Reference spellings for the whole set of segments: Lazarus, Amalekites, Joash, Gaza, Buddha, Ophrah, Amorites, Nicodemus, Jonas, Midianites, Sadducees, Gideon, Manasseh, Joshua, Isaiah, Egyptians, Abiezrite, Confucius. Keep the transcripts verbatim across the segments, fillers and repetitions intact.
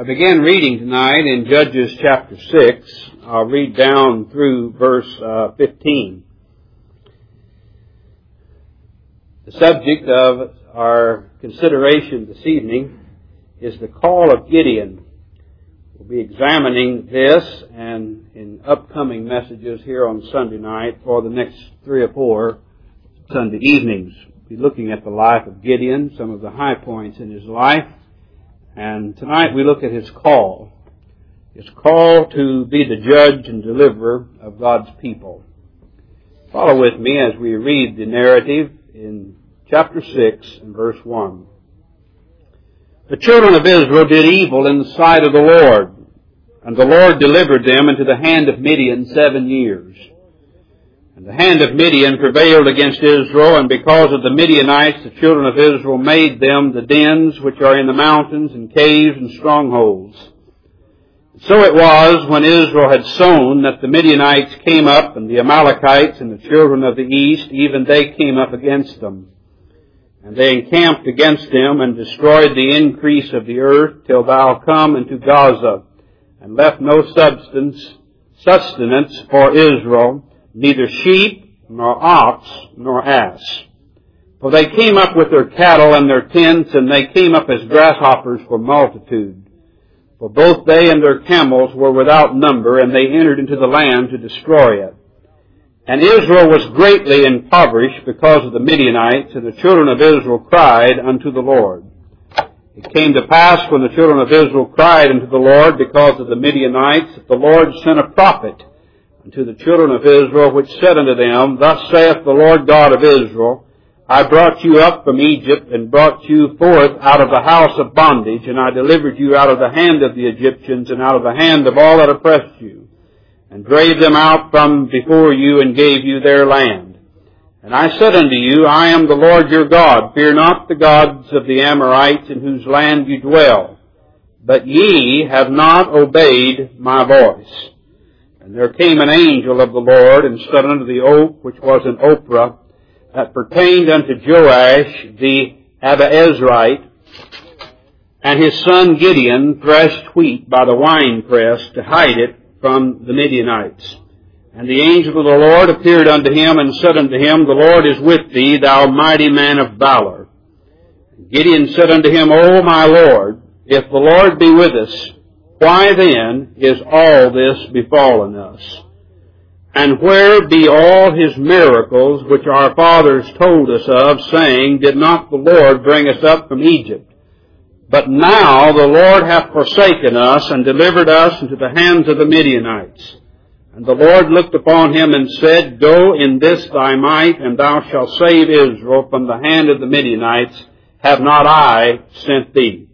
I began reading tonight in Judges chapter six. I'll read down through verse uh, fifteen. The subject of our consideration this evening is the call of Gideon. We'll be examining this and in upcoming messages here on Sunday night for the next three or four Sunday evenings. We'll be looking at the life of Gideon, some of the high points in his life. And tonight we look at his call. His call to be the judge and deliverer of God's people. Follow with me as we read the narrative in chapter six and verse one. The children of Israel did evil in the sight of the Lord, and the Lord delivered them into the hand of Midian seven years. And the hand of Midian prevailed against Israel, and because of the Midianites, the children of Israel made them the dens which are in the mountains and caves and strongholds. So it was, when Israel had sown, that the Midianites came up, and the Amalekites and the children of the east, even they came up against them. And they encamped against them, and destroyed the increase of the earth, till thou come into Gaza, and left no substance, sustenance for Israel, neither sheep, nor ox, nor ass. For they came up with their cattle and their tents, and they came up as grasshoppers for multitude. For both they and their camels were without number, and they entered into the land to destroy it. And Israel was greatly impoverished because of the Midianites, and the children of Israel cried unto the Lord. It came to pass, when the children of Israel cried unto the Lord because of the Midianites, that the Lord sent a prophet unto the children of Israel, which said unto them, Thus saith the Lord God of Israel, I brought you up from Egypt, and brought you forth out of the house of bondage, and I delivered you out of the hand of the Egyptians, and out of the hand of all that oppressed you, and drave them out from before you, and gave you their land. And I said unto you, I am the Lord your God, fear not the gods of the Amorites, in whose land you dwell, but ye have not obeyed my voice. And there came an angel of the Lord, and stood under the oak, which was an Ophrah, that pertained unto Joash the Abiezrite, and his son Gideon threshed wheat by the winepress to hide it from the Midianites. And the angel of the Lord appeared unto him, and said unto him, The Lord is with thee, thou mighty man of valor. And Gideon said unto him, O my Lord, if the Lord be with us, why then is all this befallen us? And where be all his miracles which our fathers told us of, saying, Did not the Lord bring us up from Egypt? But now the Lord hath forsaken us, and delivered us into the hands of the Midianites. And the Lord looked upon him, and said, Go in this thy might, and thou shalt save Israel from the hand of the Midianites. Have not I sent thee?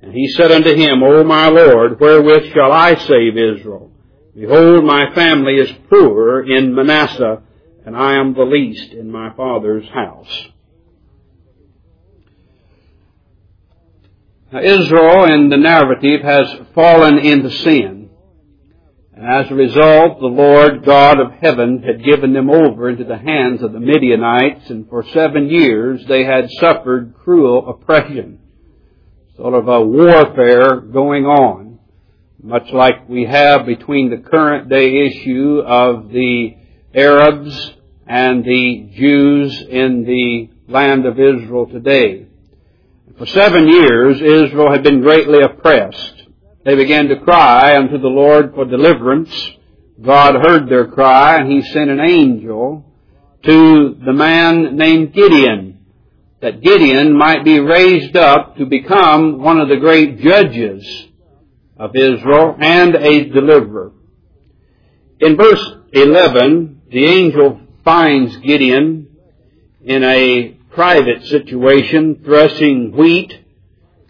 And he said unto him, O my Lord, wherewith shall I save Israel? Behold, my family is poor in Manasseh, and I am the least in my father's house. Now Israel, in the narrative, has fallen into sin. And as a result, the Lord God of heaven had given them over into the hands of the Midianites, and for seven years they had suffered cruel oppression. Sort of a warfare going on, much like we have between the current day issue of the Arabs and the Jews in the land of Israel today. For seven years, Israel had been greatly oppressed. They began to cry unto the Lord for deliverance. God heard their cry, and he sent an angel to the man named Gideon, that Gideon might be raised up to become one of the great judges of Israel and a deliverer. In verse eleven, the angel finds Gideon in a private situation, threshing wheat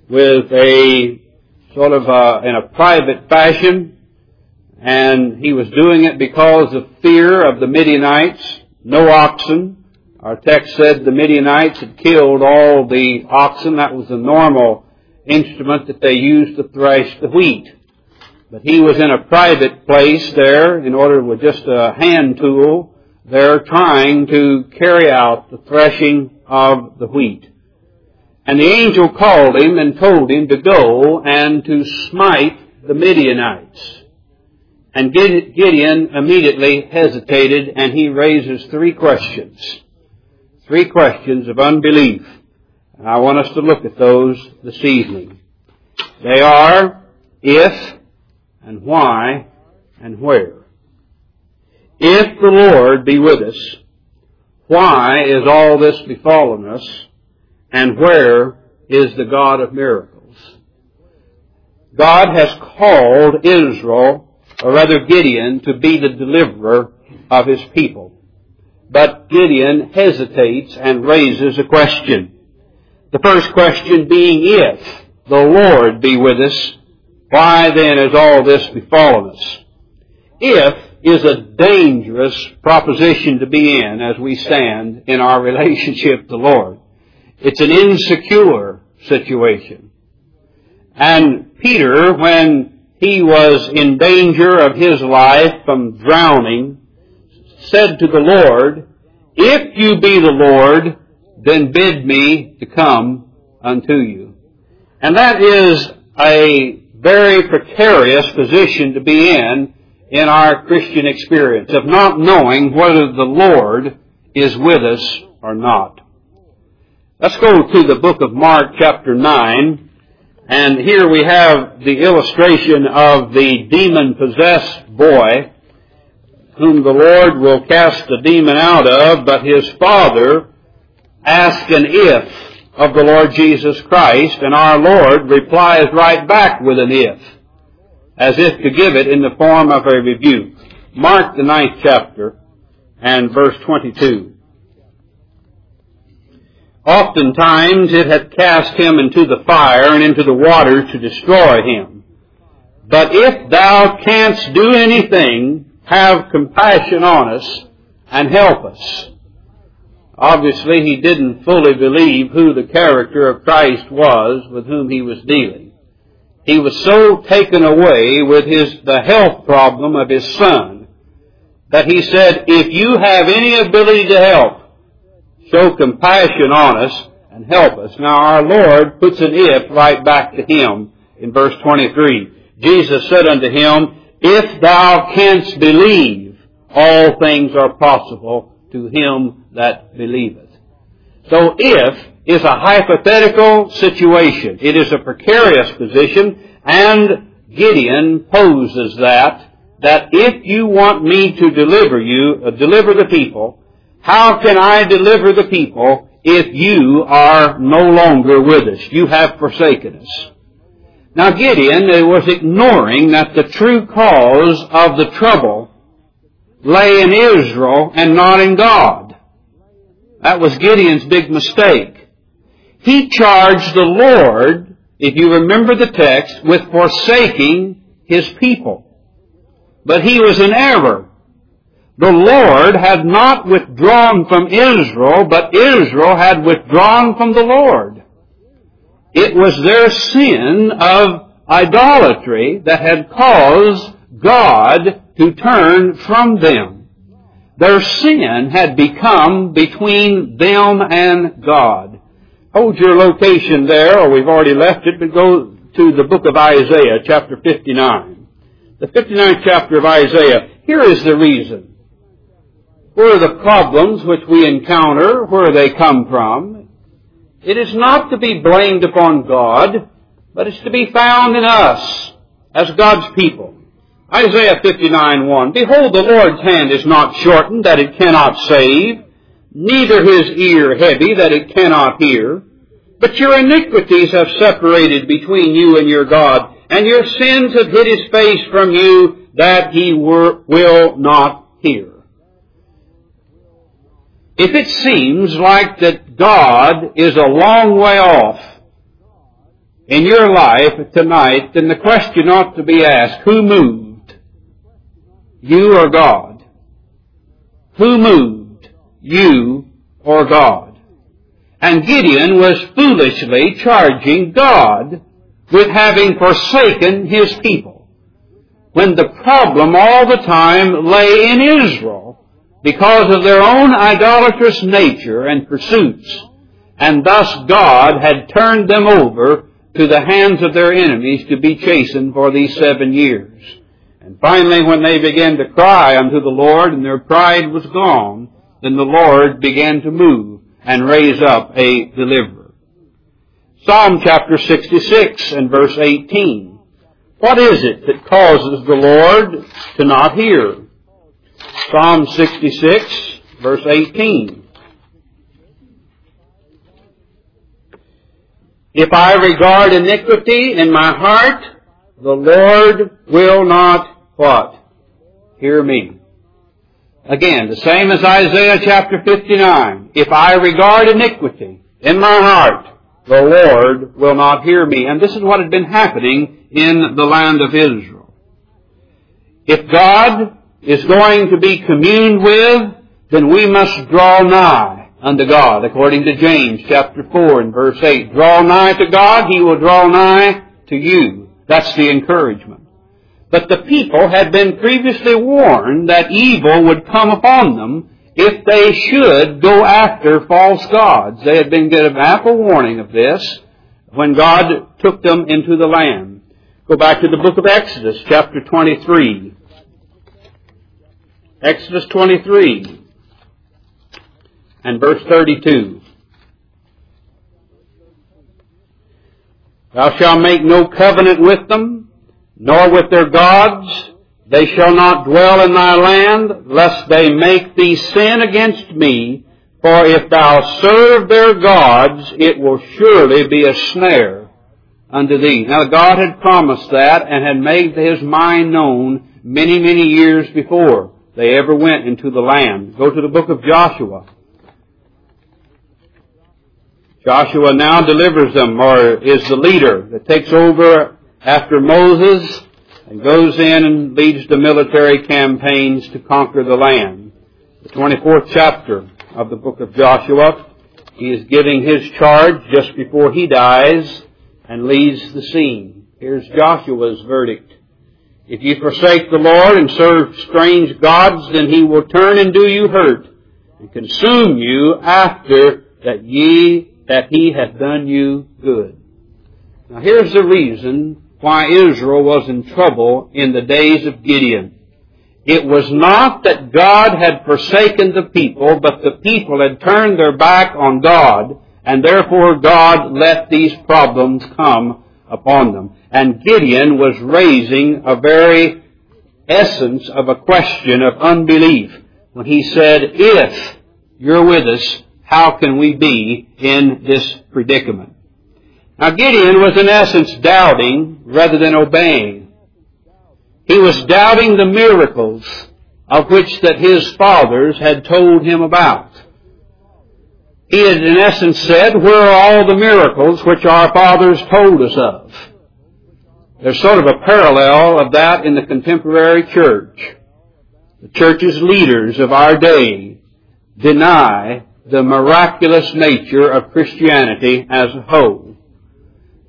with a sort of a, in a private fashion, and he was doing it because of fear of the Midianites, no oxen. Our text said the Midianites had killed all the oxen. That was the normal instrument that they used to thresh the wheat. But he was in a private place there, in order with just a hand tool, there trying to carry out the threshing of the wheat. And the angel called him and told him to go and to smite the Midianites. And Gideon immediately hesitated, and he raises three questions. Three questions of unbelief. And I want us to look at those this evening. They are if and why and where. If the Lord be with us, why is all this befallen us? And where is the God of miracles? God has called Israel, or rather Gideon, to be the deliverer of his people. But Gideon hesitates and raises a question. The first question being, if the Lord be with us, why then is all this befallen us? If is a dangerous proposition to be in as we stand in our relationship to the Lord. It's an insecure situation. And Peter, when he was in danger of his life from drowning, said to the Lord, if you be the Lord, then bid me to come unto you. And that is a very precarious position to be in in our Christian experience, of not knowing whether the Lord is with us or not. Let's go to the book of Mark, chapter nine, and here we have the illustration of the demon-possessed boy, whom the Lord will cast the demon out of, but his father asks an if of the Lord Jesus Christ, and our Lord replies right back with an if, as if to give it in the form of a rebuke. Mark the ninth chapter and verse twenty-two. Oftentimes it hath cast him into the fire and into the water to destroy him. But if thou canst do anything, have compassion on us and help us. Obviously he didn't fully believe who the character of Christ was with whom he was dealing. He was so taken away with his the health problem of his son that he said, if you have any ability to help, show compassion on us and help us. Now our Lord puts an if right back to him in verse twenty-three. Jesus said unto him, if thou canst believe, all things are possible to him that believeth. So if is a hypothetical situation. It is a precarious position, and Gideon poses that, that if you want me to deliver you, uh, deliver the people, how can I deliver the people if you are no longer with us? You have forsaken us. Now Gideon was ignoring that the true cause of the trouble lay in Israel and not in God. That was Gideon's big mistake. He charged the Lord, if you remember the text, with forsaking his people. But he was in error. The Lord had not withdrawn from Israel, but Israel had withdrawn from the Lord. It was their sin of idolatry that had caused God to turn from them. Their sin had become between them and God. Hold your location there, or we've already left it, but go to the book of Isaiah, chapter fifty-nine. The fifty-ninth chapter of Isaiah. Here is the reason. Where are the problems which we encounter, where they come from? It is not to be blamed upon God, but it's to be found in us as God's people. Isaiah fifty-nine one. Behold, the Lord's hand is not shortened, that it cannot save, neither his ear heavy, that it cannot hear. But your iniquities have separated between you and your God, and your sins have hid his face from you, that he were, will not hear. If it seems like that God is a long way off in your life tonight, then the question ought to be asked, who moved? You or God? Who moved? You or God? And Gideon was foolishly charging God with having forsaken his people, when the problem all the time lay in Israel because of their own idolatrous nature and pursuits. and thus God had turned them over to the hands of their enemies to be chastened for these seven years. And finally, when they began to cry unto the Lord, and their pride was gone, then the Lord began to move and raise up a deliverer. Psalm chapter sixty-six and verse eighteen. What is it that causes the Lord to not hear? Psalm sixty-six, verse eighteen. If I regard iniquity in my heart, the Lord will not, what? Hear me. Again, the same as Isaiah chapter fifty-nine. If I regard iniquity in my heart, the Lord will not hear me. And this is what had been happening in the land of Israel. If God is going to be communed with, then we must draw nigh unto God, according to James chapter four and verse eight. Draw nigh to God, He will draw nigh to you. That's the encouragement. But the people had been previously warned that evil would come upon them if they should go after false gods. They had been given ample warning of this when God took them into the land. Go back to the book of Exodus, chapter twenty-three. Exodus twenty-three and verse thirty-two. Thou shalt make no covenant with them, nor with their gods. They shall not dwell in thy land, lest they make thee sin against me. For if thou serve their gods, it will surely be a snare unto thee. Now God had promised that and had made His mind known many, many years before they ever went into the land. Go to the book of Joshua. Joshua now delivers them, or is the leader that takes over after Moses and goes in and leads the military campaigns to conquer the land. The twenty-fourth chapter of the book of Joshua, he is giving his charge just before he dies and leaves the scene. Here's Joshua's verdict. If you forsake the Lord and serve strange gods, then He will turn and do you hurt and consume you after that ye that He hath done you good. Now here's the reason why Israel was in trouble in the days of Gideon. It was not that God had forsaken the people, but the people had turned their back on God, and therefore God let these problems come upon them. And Gideon was raising a very essence of a question of unbelief when he said, if you're with us, how can we be in this predicament? Now Gideon was in essence doubting rather than obeying. He was doubting the miracles of which that his fathers had told him about. He had in essence said, where are all the miracles which our fathers told us of? There's sort of a parallel of that in the contemporary church. The church's leaders of our day deny the miraculous nature of Christianity as a whole.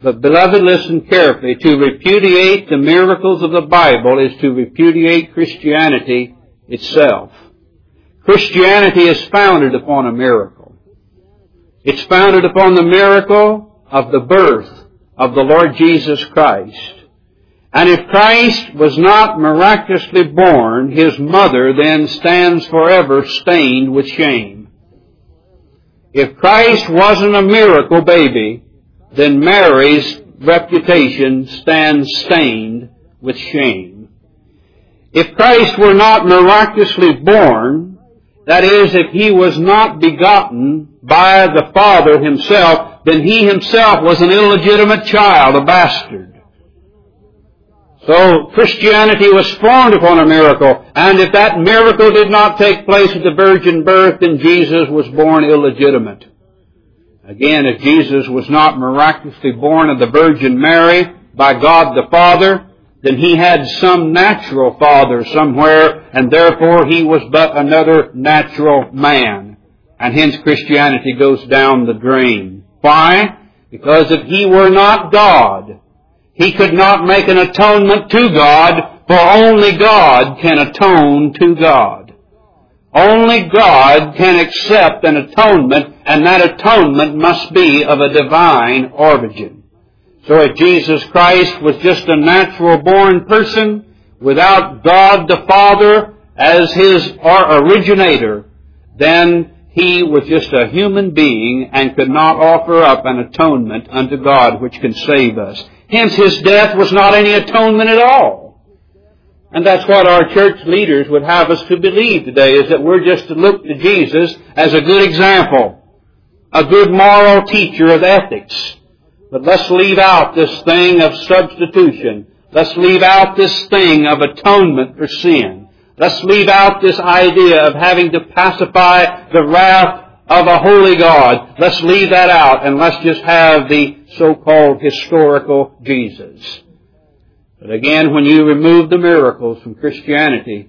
But beloved, listen carefully. To repudiate the miracles of the Bible is to repudiate Christianity itself. Christianity is founded upon a miracle. It's founded upon the miracle of the birth of the Lord Jesus Christ. And if Christ was not miraculously born, His mother then stands forever stained with shame. If Christ wasn't a miracle baby, then Mary's reputation stands stained with shame. If Christ were not miraculously born, that is, if He was not begotten by the Father Himself, then He Himself was an illegitimate child, a bastard. So Christianity was formed upon a miracle, and if that miracle did not take place at the virgin birth, then Jesus was born illegitimate. Again, if Jesus was not miraculously born of the Virgin Mary by God the Father, then He had some natural father somewhere, and therefore He was but another natural man. And hence Christianity goes down the drain. Why? Because if He were not God, He could not make an atonement to God, for only God can atone to God. Only God can accept an atonement, and that atonement must be of a divine origin. So if Jesus Christ was just a natural-born person without God the Father as his originator, then he was just a human being and could not offer up an atonement unto God which can save us. Hence, his death was not any atonement at all. And that's what our church leaders would have us to believe today, is that we're just to look to Jesus as a good example, a good moral teacher of ethics. But let's leave out this thing of substitution. Let's leave out this thing of atonement for sin. Let's leave out this idea of having to pacify the wrath of a holy God. Let's leave that out, and let's just have the so-called historical Jesus. But again, when you remove the miracles from Christianity,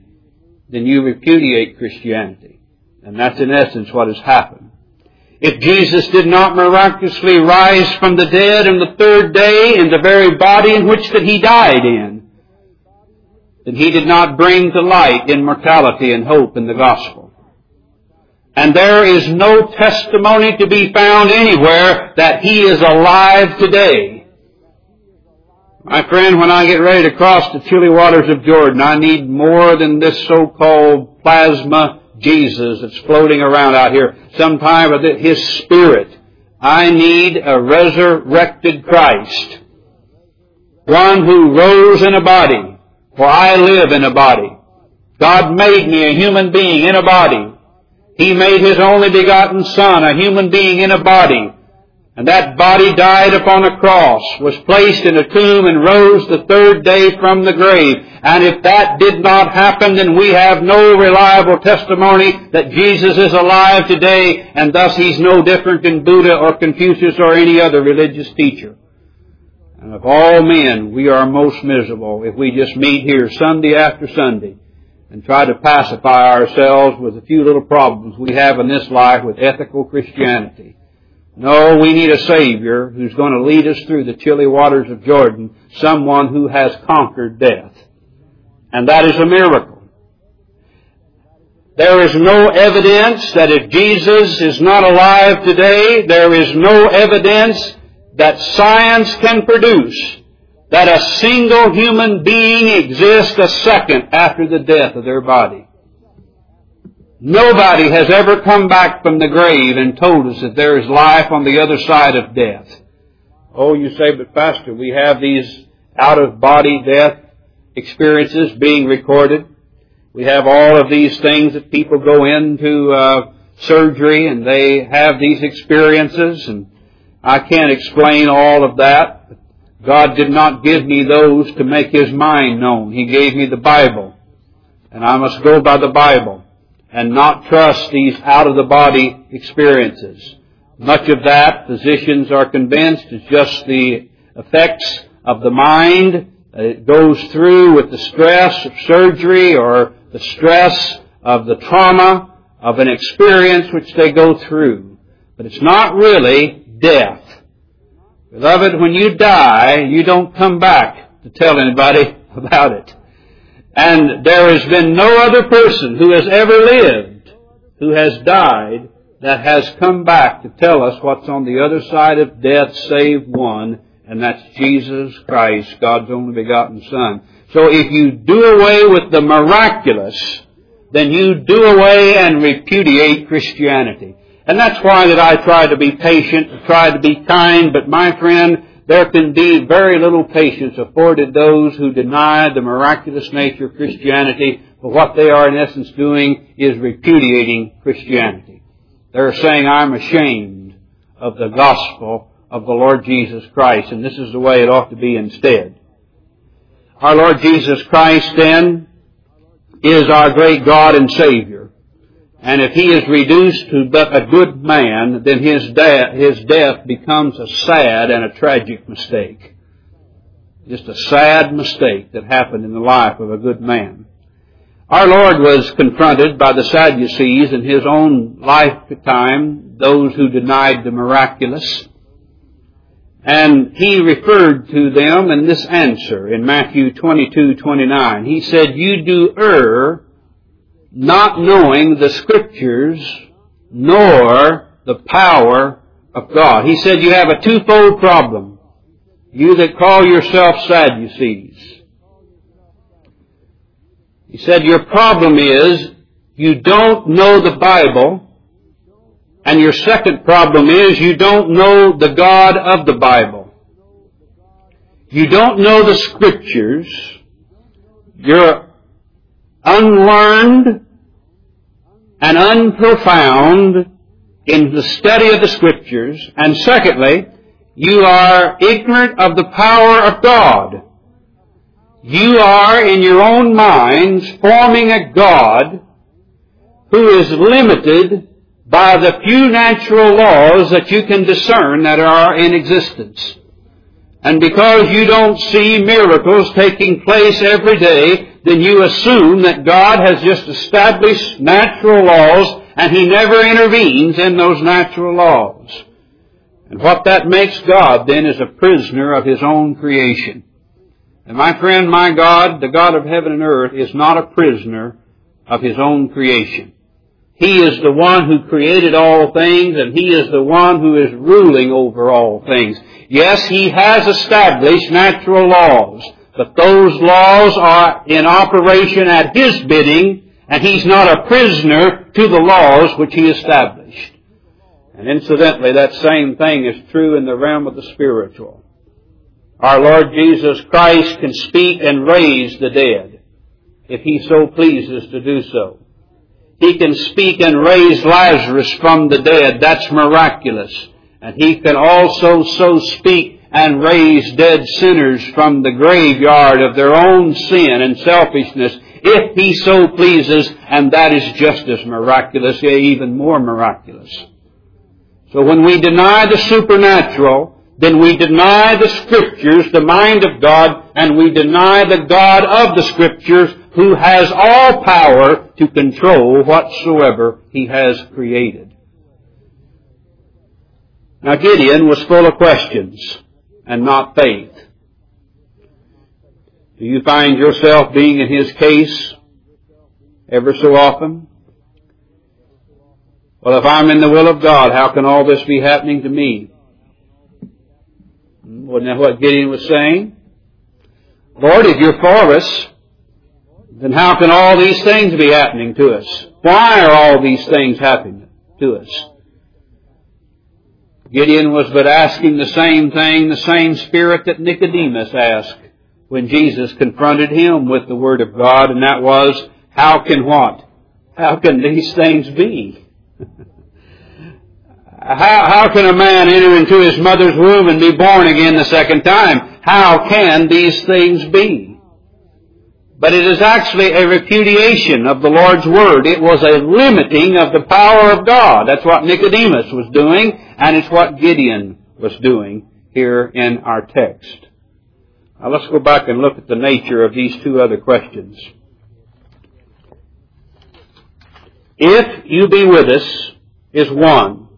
then you repudiate Christianity. And that's in essence what has happened. If Jesus did not miraculously rise from the dead on the third day in the very body in which that he died in, that he did not bring to light immortality and hope in the gospel. And there is no testimony to be found anywhere that he is alive today. My friend, when I get ready to cross the chilly waters of Jordan, I need more than this so-called plasma Jesus that's floating around out here. Sometime with his spirit, I need a resurrected Christ. One who rose in a body. For I live in a body. God made me a human being in a body. He made His only begotten Son a human being in a body. And that body died upon a cross, was placed in a tomb, and rose the third day from the grave. And if that did not happen, then we have no reliable testimony that Jesus is alive today, and thus He's no different than Buddha or Confucius or any other religious teacher. And of all men, we are most miserable if we just meet here Sunday after Sunday and try to pacify ourselves with a few little problems we have in this life with ethical Christianity. No, we need a Savior who's going to lead us through the chilly waters of Jordan, someone who has conquered death. And that is a miracle. There is no evidence that if Jesus is not alive today, there is no evidence that science can produce that a single human being exists a second after the death of their body. Nobody has ever come back from the grave and told us that there is life on the other side of death. Oh, you say, but Pastor, we have these out-of-body death experiences being recorded. We have all of these things that people go into uh, surgery and they have these experiences, and I can't explain all of that. God did not give me those to make His mind known. He gave me the Bible. And I must go by the Bible and not trust these out-of-the-body experiences. Much of that, physicians are convinced, is just the effects of the mind. It goes through with the stress of surgery or the stress of the trauma of an experience which they go through. But it's not really death. Beloved, when you die, you don't come back to tell anybody about it. And there has been no other person who has ever lived, who has died, that has come back to tell us what's on the other side of death save one, and that's Jesus Christ, God's only begotten Son. So if you do away with the miraculous, then you do away and repudiate Christianity. And that's why that I try to be patient, try to be kind, but my friend, there can be very little patience afforded those who deny the miraculous nature of Christianity, but what they are in essence doing is repudiating Christianity. They're saying, I'm ashamed of the gospel of the Lord Jesus Christ, and this is the way it ought to be instead. Our Lord Jesus Christ, then, is our great God and Savior. And if he is reduced to but a good man, then his death, his death becomes a sad and a tragic mistake. Just a sad mistake that happened in the life of a good man. Our Lord was confronted by the Sadducees in his own lifetime, those who denied the miraculous. And he referred to them in this answer in Matthew twenty-two twenty-nine. He said, you do err not knowing the Scriptures nor the power of God. He said, you have a twofold problem. You that call yourself Sadducees. He said, your problem is you don't know the Bible. And your second problem is you don't know the God of the Bible. You don't know the Scriptures. You're unlearned and unprofound in the study of the Scriptures. And secondly, you are ignorant of the power of God. You are, in your own minds, forming a God who is limited by the few natural laws that you can discern that are in existence. And because you don't see miracles taking place every day, then you assume that God has just established natural laws and He never intervenes in those natural laws. And what that makes God then is a prisoner of His own creation. And my friend, my God, the God of heaven and earth, is not a prisoner of His own creation. He is the one who created all things, and He is the one who is ruling over all things. Yes, He has established natural laws, but those laws are in operation at His bidding, and He's not a prisoner to the laws which He established. And incidentally, that same thing is true in the realm of the spiritual. Our Lord Jesus Christ can speak and raise the dead, if He so pleases to do so. He can speak and raise Lazarus from the dead. That's miraculous. And He can also so speak and raise dead sinners from the graveyard of their own sin and selfishness, if He so pleases, and that is just as miraculous, yea, even more miraculous. So when we deny the supernatural, then we deny the Scriptures, the mind of God, and we deny the God of the Scriptures, who has all power to control whatsoever He has created. Now Gideon was full of questions and not faith. Do you find yourself being in his case ever so often? Well, if I'm in the will of God, how can all this be happening to me? Wasn't that what Gideon was saying? Lord, if You're for us, then how can all these things be happening to us? Why are all these things happening to us? Gideon was but asking the same thing, the same spirit that Nicodemus asked when Jesus confronted him with the Word of God, and that was, how can what? How can these things be? how, how can a man enter into his mother's womb and be born again the second time? How can these things be? But it is actually a repudiation of the Lord's Word. It was a limiting of the power of God. That's what Nicodemus was doing, and it's what Gideon was doing here in our text. Now let's go back and look at the nature of these two other questions. If You be with us is one.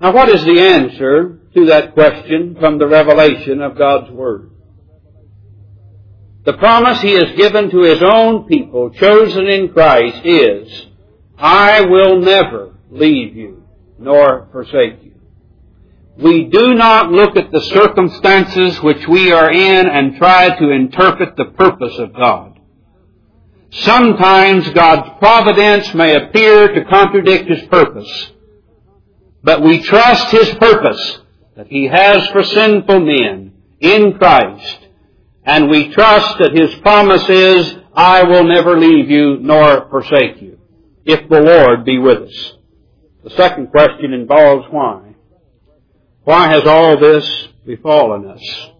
Now what is the answer to that question from the revelation of God's Word? The promise He has given to His own people, chosen in Christ, is, I will never leave you nor forsake you. We do not look at the circumstances which we are in and try to interpret the purpose of God. Sometimes God's providence may appear to contradict His purpose, but we trust His purpose that He has for sinful men in Christ. And we trust that His promise is, I will never leave you nor forsake you, if the Lord be with us. The second question involves why. Why has all this befallen us?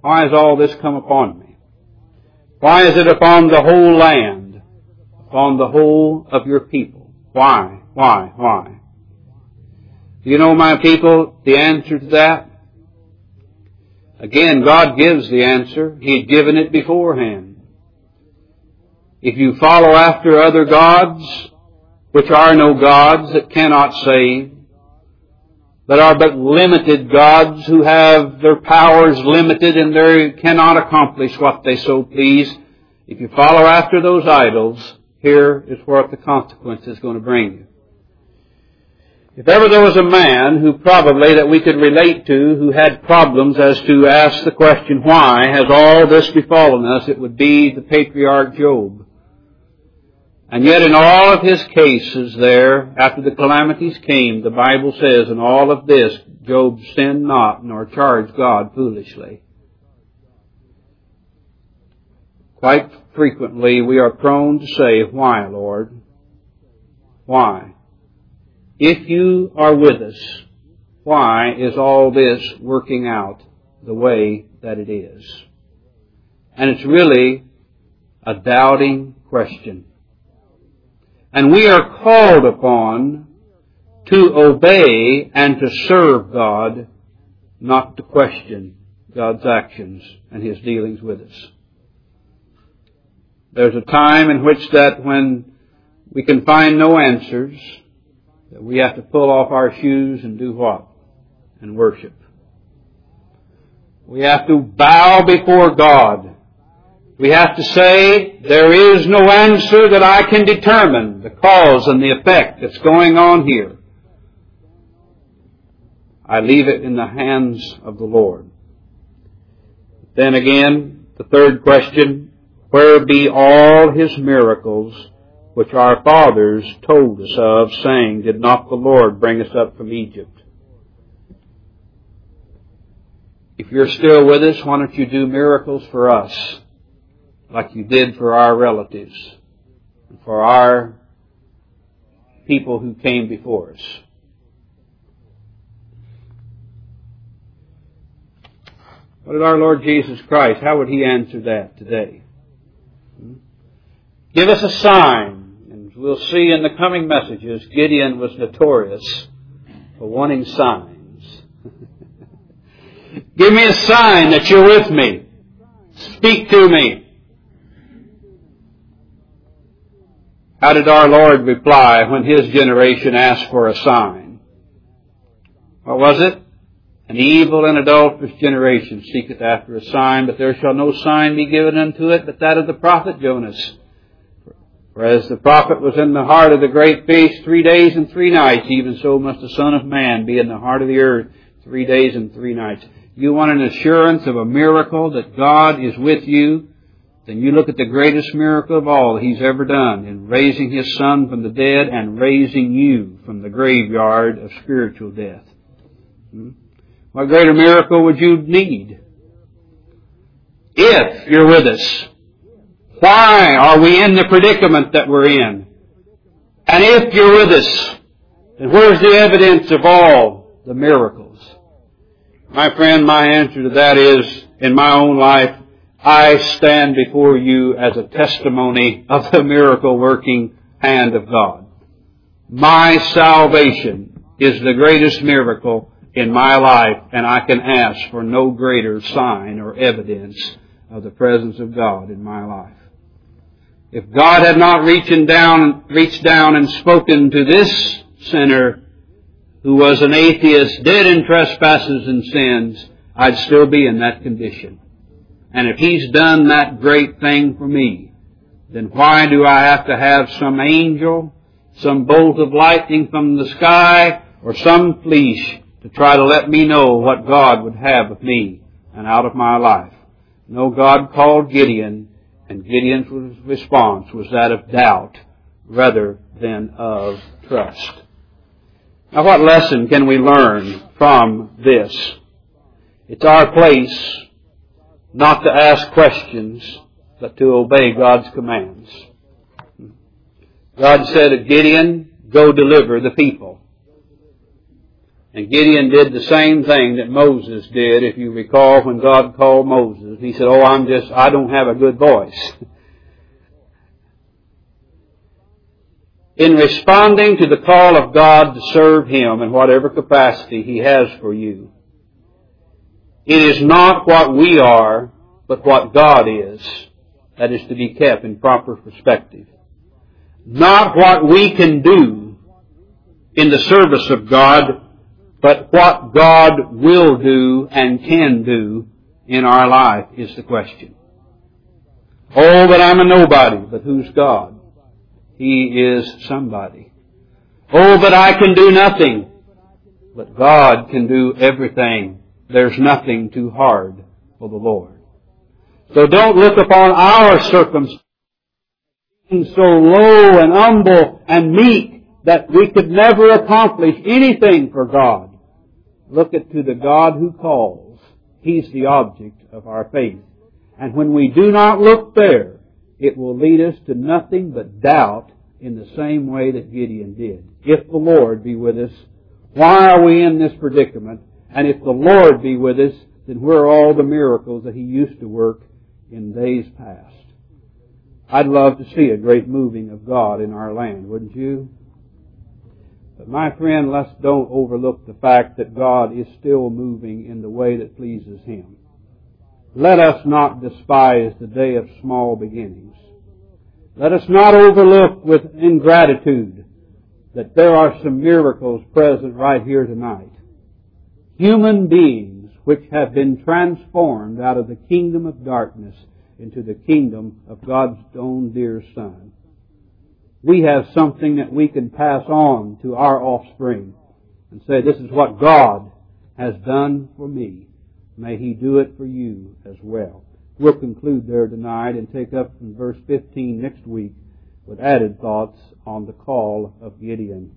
Why has all this come upon me? Why is it upon the whole land, upon the whole of Your people? Why, why, why? Do you know, my people, the answer to that? Again, God gives the answer. He had given it beforehand. If you follow after other gods, which are no gods that cannot save, that are but limited gods who have their powers limited and they cannot accomplish what they so please, If you follow after those idols, here is what the consequence is going to bring you. If ever there was a man who probably that we could relate to who had problems as to ask the question, why has all this befallen us, it would be the patriarch Job. And yet in all of his cases there, after the calamities came, the Bible says in all of this, Job sinned not nor charged God foolishly. Quite frequently we are prone to say, why, Lord? Why? If you are with us, why is all this working out the way that it is? And it's really a doubting question. And we are called upon to obey and to serve God, not to question God's actions and His dealings with us. There's a time in which that when we can find no answers, that we have to pull off our shoes and do what? And worship. We have to bow before God. We have to say, there is no answer that I can determine the cause and the effect that's going on here. I leave it in the hands of the Lord. Then again, the third question, where be all His miracles which our fathers told us of, saying, did not the Lord bring us up from Egypt? If you're still with us, why don't you do miracles for us, like you did for our relatives, and for our people who came before us? What did our Lord Jesus Christ, how would He answer that today? Give us a sign. We'll see in the coming messages, Gideon was notorious for wanting signs. Give me a sign that you're with me. Speak to me. How did our Lord reply when His generation asked for a sign? What was it? An evil and adulterous generation seeketh after a sign, but there shall no sign be given unto it but that of the prophet Jonas. For as the prophet was in the heart of the great beast three days and three nights, even so must the Son of Man be in the heart of the earth three days and three nights. You want an assurance of a miracle that God is with you? Then you look at the greatest miracle of all He's ever done in raising His Son from the dead and raising you from the graveyard of spiritual death. Hmm? What greater miracle would you need? If you're with us. Why are we in the predicament that we're in? And if you're with us, then where's the evidence of all the miracles? My friend, my answer to that is, in my own life, I stand before you as a testimony of the miracle-working hand of God. My salvation is the greatest miracle in my life, and I can ask for no greater sign or evidence of the presence of God in my life. If God had not reached down, reached down and spoken to this sinner who was an atheist, dead in trespasses and sins, I'd still be in that condition. And if He's done that great thing for me, then why do I have to have some angel, some bolt of lightning from the sky, or some fleece to try to let me know what God would have of me and out of my life? No, God called Gideon, and Gideon's response was that of doubt rather than of trust. Now, what lesson can we learn from this? It's our place not to ask questions, but to obey God's commands. God said to Gideon, go deliver the people. And Gideon did the same thing that Moses did, if you recall, when God called Moses. He said, oh, I'm just, I don't have a good voice. In responding to the call of God to serve Him in whatever capacity He has for you, it is not what we are, but what God is, that is to be kept in proper perspective. Not what we can do in the service of God, but what God will do and can do in our life is the question. Oh, that I'm a nobody, but who's God? He is somebody. Oh, but I can do nothing, but God can do everything. There's nothing too hard for the Lord. So don't look upon our circumstances being so low and humble and meek that we could never accomplish anything for God. Look at to the God who calls. He's the object of our faith. And when we do not look there, it will lead us to nothing but doubt in the same way that Gideon did. If the Lord be with us, why are we in this predicament? And if the Lord be with us, then where are all the miracles that He used to work in days past? I'd love to see a great moving of God in our land, wouldn't you? But my friend, let's don't overlook the fact that God is still moving in the way that pleases Him. Let us not despise the day of small beginnings. Let us not overlook with ingratitude that there are some miracles present right here tonight. Human beings which have been transformed out of the kingdom of darkness into the kingdom of God's own dear Son. We have something that we can pass on to our offspring and say, this is what God has done for me. May He do it for you as well. We'll conclude there tonight and take up from verse fifteen next week with added thoughts on the call of Gideon.